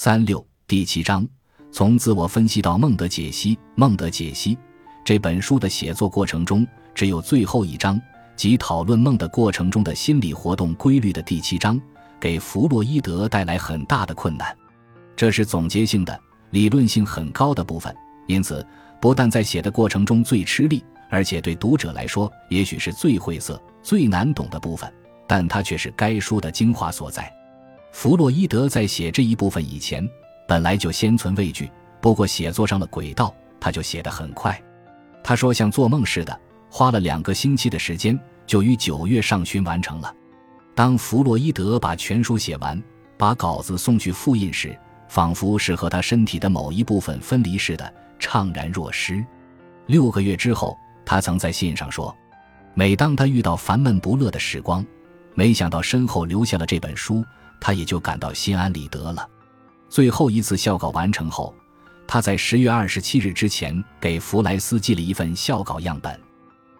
36第7章，从自我分析到梦的解析。梦的解析这本书的写作过程中，只有最后一章，即讨论梦的过程中的心理活动规律的第7章，给弗洛伊德带来很大的困难。这是总结性的、理论性很高的部分，因此不但在写的过程中最吃力，而且对读者来说也许是最晦涩、最难懂的部分，但它却是该书的精华所在。弗洛伊德在写这一部分以前，本来就先存畏惧，不过写作上了轨道，他就写得很快。他说像做梦似的，花了2个星期的时间，就于9月上旬完成了。当弗洛伊德把全书写完，把稿子送去复印时，仿佛是和他身体的某一部分分离似的，怅然若失。6个月之后，他曾在信上说，每当他遇到烦闷不乐的时光，没想到身后留下了这本书，他也就感到心安理得了。最后一次校稿完成后，他在10月27日之前给弗莱斯寄了一份校稿样本。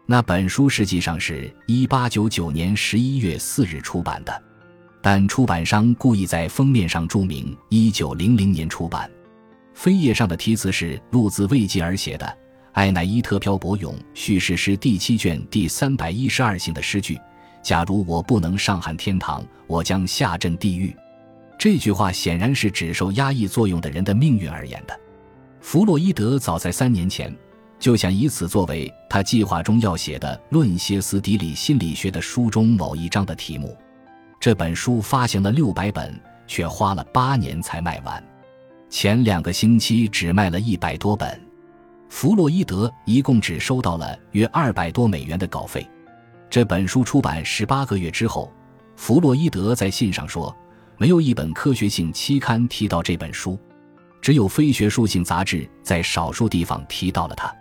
那本书实际上是1899年11月4日出版的，但出版商故意在封面上注明1900年出版。扉页上的题词是路自魏继尔写的《艾乃伊特漂泊咏叙事诗》第7卷第312行的诗句：假如我不能上撼天堂，我将下震地狱。这句话显然是指受压抑作用的人的命运而言的。弗洛伊德早在3年前就想以此作为他计划中要写的《论歇斯底里心理学》的书中某一章的题目。这本书发行了600本，却花了8年才卖完，前2个星期只卖了100多本。弗洛伊德一共只收到了约$200多的稿费。这本书出版18个月之后，弗洛伊德在信上说，没有一本科学性期刊提到这本书，只有非学术性杂志在少数地方提到了它。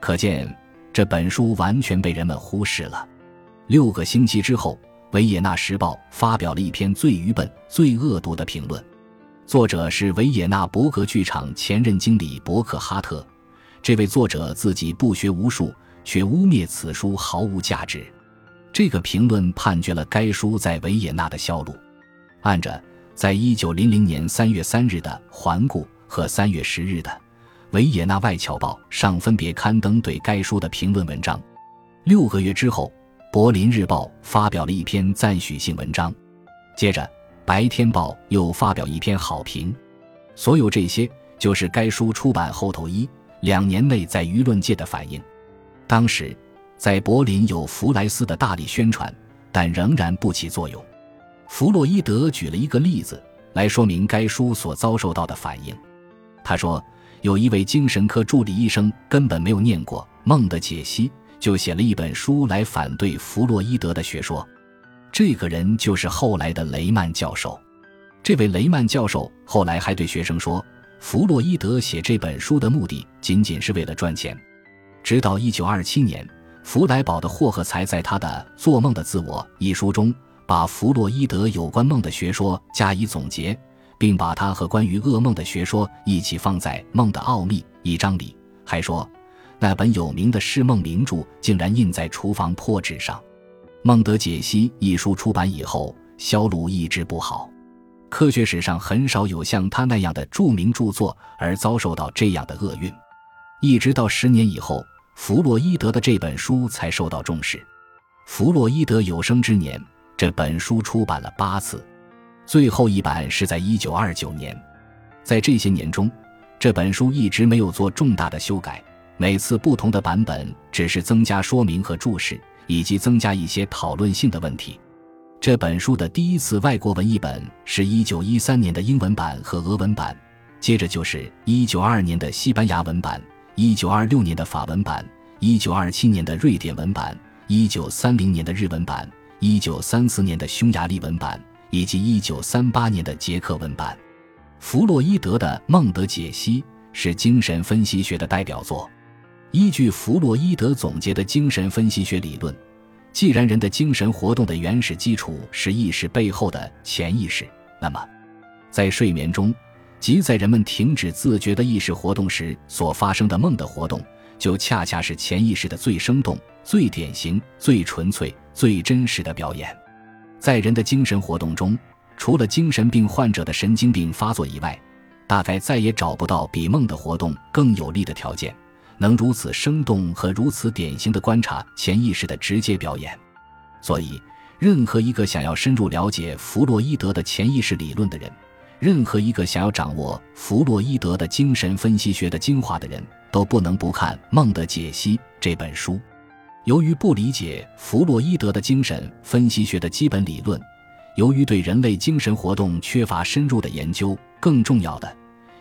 可见这本书完全被人们忽视了。6个星期之后，维也纳时报发表了一篇最愚笨、最恶毒的评论，作者是维也纳伯格剧场前任经理伯克哈特。这位作者自己不学无术，却污蔑此书毫无价值。这个评论判决了该书在维也纳的销路。按着在1900年3月3日的《环顾》和3月10日的《维也纳外侨报》上分别刊登对该书的评论文章。6个月之后，《柏林日报》发表了一篇赞许性文章，接着《白天报》又发表一篇好评。所有这些就是该书出版后头1-2年内在舆论界的反应。当时在柏林有弗莱斯的大力宣传，但仍然不起作用。弗洛伊德举了一个例子来说明该书所遭受到的反应。他说，有一位精神科助理医生根本没有念过《梦的解析》，就写了一本书来反对弗洛伊德的学说。这个人就是后来的雷曼教授。这位雷曼教授后来还对学生说，弗洛伊德写这本书的目的仅仅是为了赚钱。直到1927年，弗莱堡的霍赫才在他的《做梦的自我》一书中，把弗洛伊德有关梦的学说加以总结，并把它和关于噩梦的学说一起放在《梦的奥秘》一章里，还说那本有名的释梦名著竟然印在厨房破纸上。《梦的解析》一书出版以后，销路一直不好，科学史上很少有像他那样的著名著作而遭受到这样的厄运。一直到10年以后，弗洛伊德的这本书才受到重视。弗洛伊德有生之年，这本书出版了8次，最后一版是在1929年。在这些年中，这本书一直没有做重大的修改，每次不同的版本只是增加说明和注释，以及增加一些讨论性的问题。这本书的第一次外国文译本是1913年的英文版和俄文版，接着就是1922年的西班牙文版，1926年的法文版，1927年的瑞典文版，1930年的日文版，1934年的匈牙利文版，以及1938年的捷克文版。弗洛伊德的《梦的解析》是精神分析学的代表作。依据弗洛伊德总结的精神分析学理论，既然人的精神活动的原始基础是意识背后的潜意识，那么在睡眠中，即在人们停止自觉的意识活动时所发生的梦的活动，就恰恰是潜意识的最生动、最典型、最纯粹、最真实的表演。在人的精神活动中，除了精神病患者的神经病发作以外，大概再也找不到比梦的活动更有利的条件，能如此生动和如此典型的观察潜意识的直接表演。所以，任何一个想要深入了解弗洛伊德的潜意识理论的人，任何一个想要掌握弗洛伊德的精神分析学的精华的人，都不能不看《梦的解析》这本书。由于不理解弗洛伊德的精神分析学的基本理论，由于对人类精神活动缺乏深入的研究，更重要的，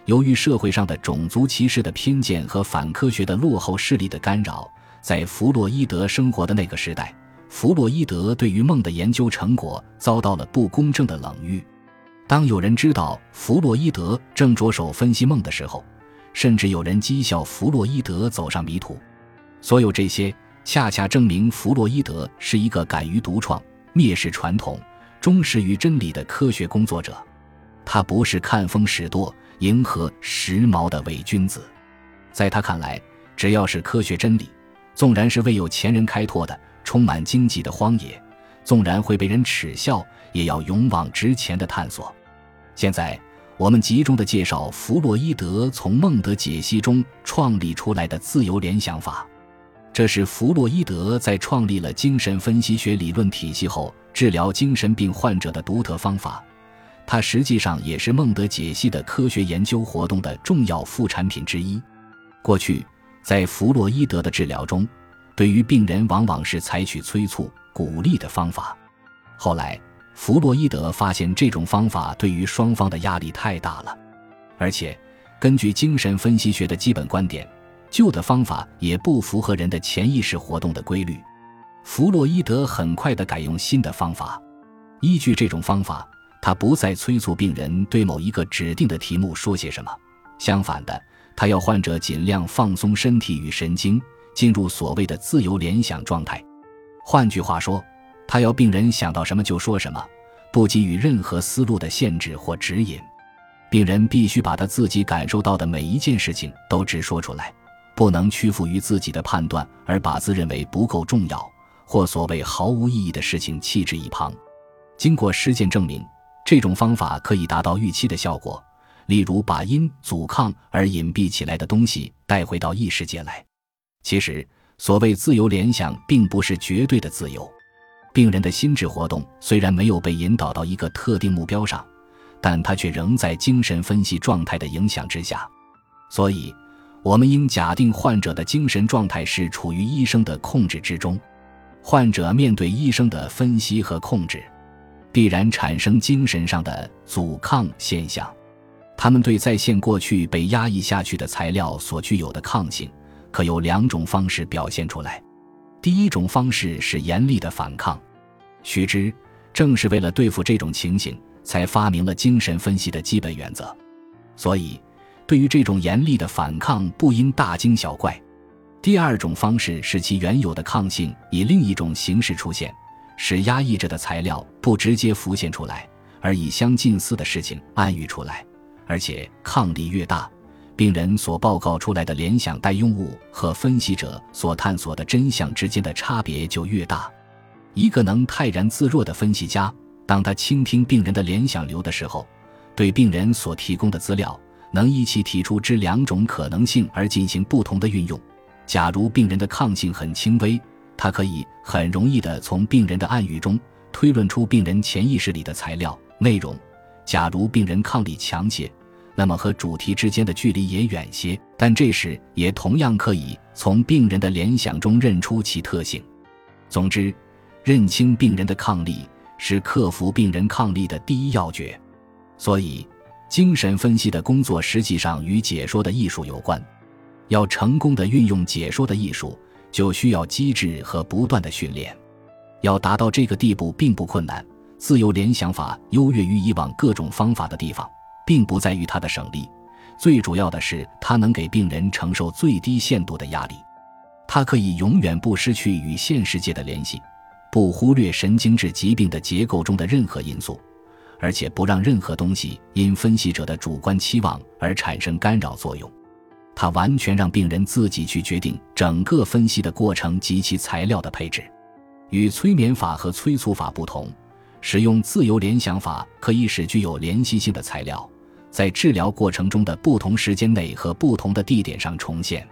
由于社会上的种族歧视的偏见和反科学的落后势力的干扰，在弗洛伊德生活的那个时代，弗洛伊德对于梦的研究成果遭到了不公正的冷遇。当有人知道弗洛伊德正着手分析梦的时候，甚至有人讥笑弗洛伊德走上迷途。所有这些恰恰证明弗洛伊德是一个敢于独创、蔑视传统、忠实于真理的科学工作者。他不是看风使舵、迎合时髦的伪君子。在他看来，只要是科学真理，纵然是为有钱人开拓的充满荆棘的荒野，纵然会被人耻笑，也要勇往直前的探索。现在我们集中的介绍弗洛伊德从梦的解析中创立出来的自由联想法。这是弗洛伊德在创立了精神分析学理论体系后治疗精神病患者的独特方法，它实际上也是梦的解析的科学研究活动的重要副产品之一。过去在弗洛伊德的治疗中，对于病人往往是采取催促、鼓励的方法。后来弗洛伊德发现这种方法对于双方的压力太大了，而且根据精神分析学的基本观点，旧的方法也不符合人的潜意识活动的规律。弗洛伊德很快地改用新的方法，依据这种方法，他不再催促病人对某一个指定的题目说些什么，相反的，他要患者尽量放松身体与神经，进入所谓的自由联想状态。换句话说，他要病人想到什么就说什么，不给予任何思路的限制或指引。病人必须把他自己感受到的每一件事情都直说出来，不能屈服于自己的判断而把自认为不够重要或所谓毫无意义的事情弃之一旁。经过实践证明，这种方法可以达到预期的效果，例如把因阻抗而隐蔽起来的东西带回到异世界来。其实所谓自由联想并不是绝对的自由，病人的心智活动虽然没有被引导到一个特定目标上，但它却仍在精神分析状态的影响之下。所以我们应假定患者的精神状态是处于医生的控制之中，患者面对医生的分析和控制，必然产生精神上的阻抗现象。他们对再现过去被压抑下去的材料所具有的抗性，可有两种方式表现出来。第一种方式是严厉的反抗。须知，正是为了对付这种情形，才发明了精神分析的基本原则。所以，对于这种严厉的反抗不应大惊小怪。第二种方式是其原有的抗性以另一种形式出现，使压抑着的材料不直接浮现出来，而以相近似的事情暗喻出来。而且抗力越大，病人所报告出来的联想代用物和分析者所探索的真相之间的差别就越大。一个能泰然自若的分析家，当他倾听病人的联想流的时候，对病人所提供的资料能依其提出之两种可能性而进行不同的运用。假如病人的抗性很轻微，他可以很容易地从病人的暗语中推论出病人潜意识里的材料内容。假如病人抗力强些，那么和主题之间的距离也远些，但这时也同样可以从病人的联想中认出其特性。总之，认清病人的抗力是克服病人抗力的第一要诀。所以，精神分析的工作实际上与解说的艺术有关。要成功地运用解说的艺术，就需要机制和不断的训练。要达到这个地步并不困难。自由联想法优越于以往各种方法的地方，并不在于它的省力，最主要的是它能给病人承受最低限度的压力。它可以永远不失去与现世界的联系，不忽略神经质疾病的结构中的任何因素，而且不让任何东西因分析者的主观期望而产生干扰作用。它完全让病人自己去决定整个分析的过程及其材料的配置。与催眠法和催促法不同，使用自由联想法可以使具有联系性的材料在治疗过程中的不同时间内和不同的地点上重现。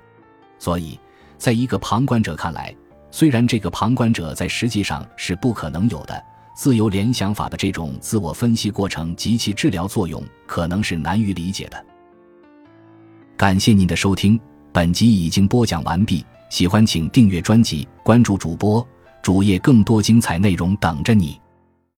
所以，在一个旁观者看来，虽然这个旁观者在实际上是不可能有的，自由联想法的这种自我分析过程及其治疗作用可能是难于理解的。感谢您的收听，本集已经播讲完毕，喜欢请订阅专辑，关注主播，主页更多精彩内容等着你。